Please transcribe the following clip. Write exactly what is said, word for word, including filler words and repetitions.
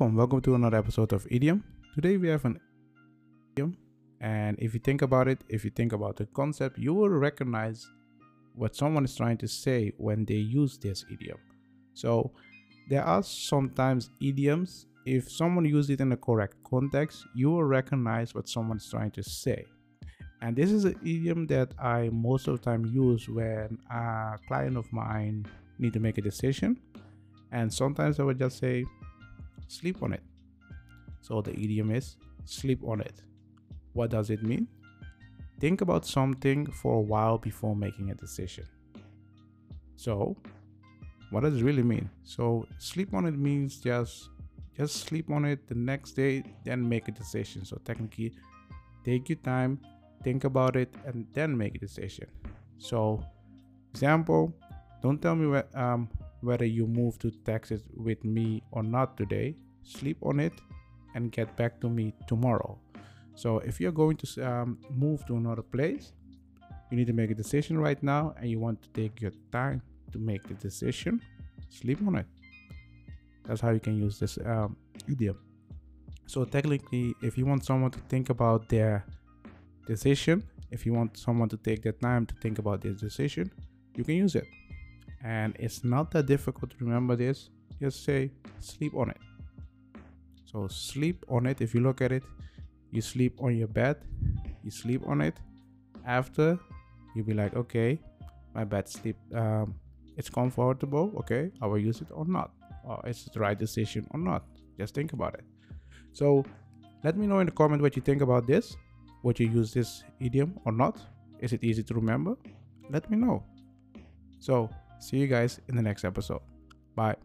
welcome welcome to another episode of Idiom. Today we have an idiom, and if you think about it, if you think about the concept, you will recognize what someone is trying to say when they use this idiom. So there are sometimes idioms, if someone uses it in the correct context, you will recognize what someone is trying to say. And this is an idiom that I most of the time use when a client of mine need to make a decision, and sometimes I would just say sleep on it. So the idiom is sleep on it. What does it mean? Think about something for a while before making a decision. So what does it really mean? So sleep on it means just just sleep on it the next day, then make a decision. So technically, take your time, think about it, and then make a decision. So example, don't tell me where, um, whether you move to Texas with me or not today. Sleep on it and get back to me tomorrow. So if you're going to um, move to another place, you need to make a decision right now, and you want to take your time to make the decision. Sleep on it. That's how you can use this um, idiom. So technically, if you want someone to think about their decision, if you want someone to take their time to think about their decision, you can use it. And it's not that difficult to remember this. Just say sleep on it. So sleep on it, if you look at it, you sleep on your bed, you sleep on it. After, you'll be like, okay, my bed sleep, um, it's comfortable, okay, I will use it or not, or is it the right decision or not? Just think about it. So let me know in the comment what you think about this. Would you use this idiom or not? Is it easy to remember? Let me know. So see you guys in the next episode. Bye.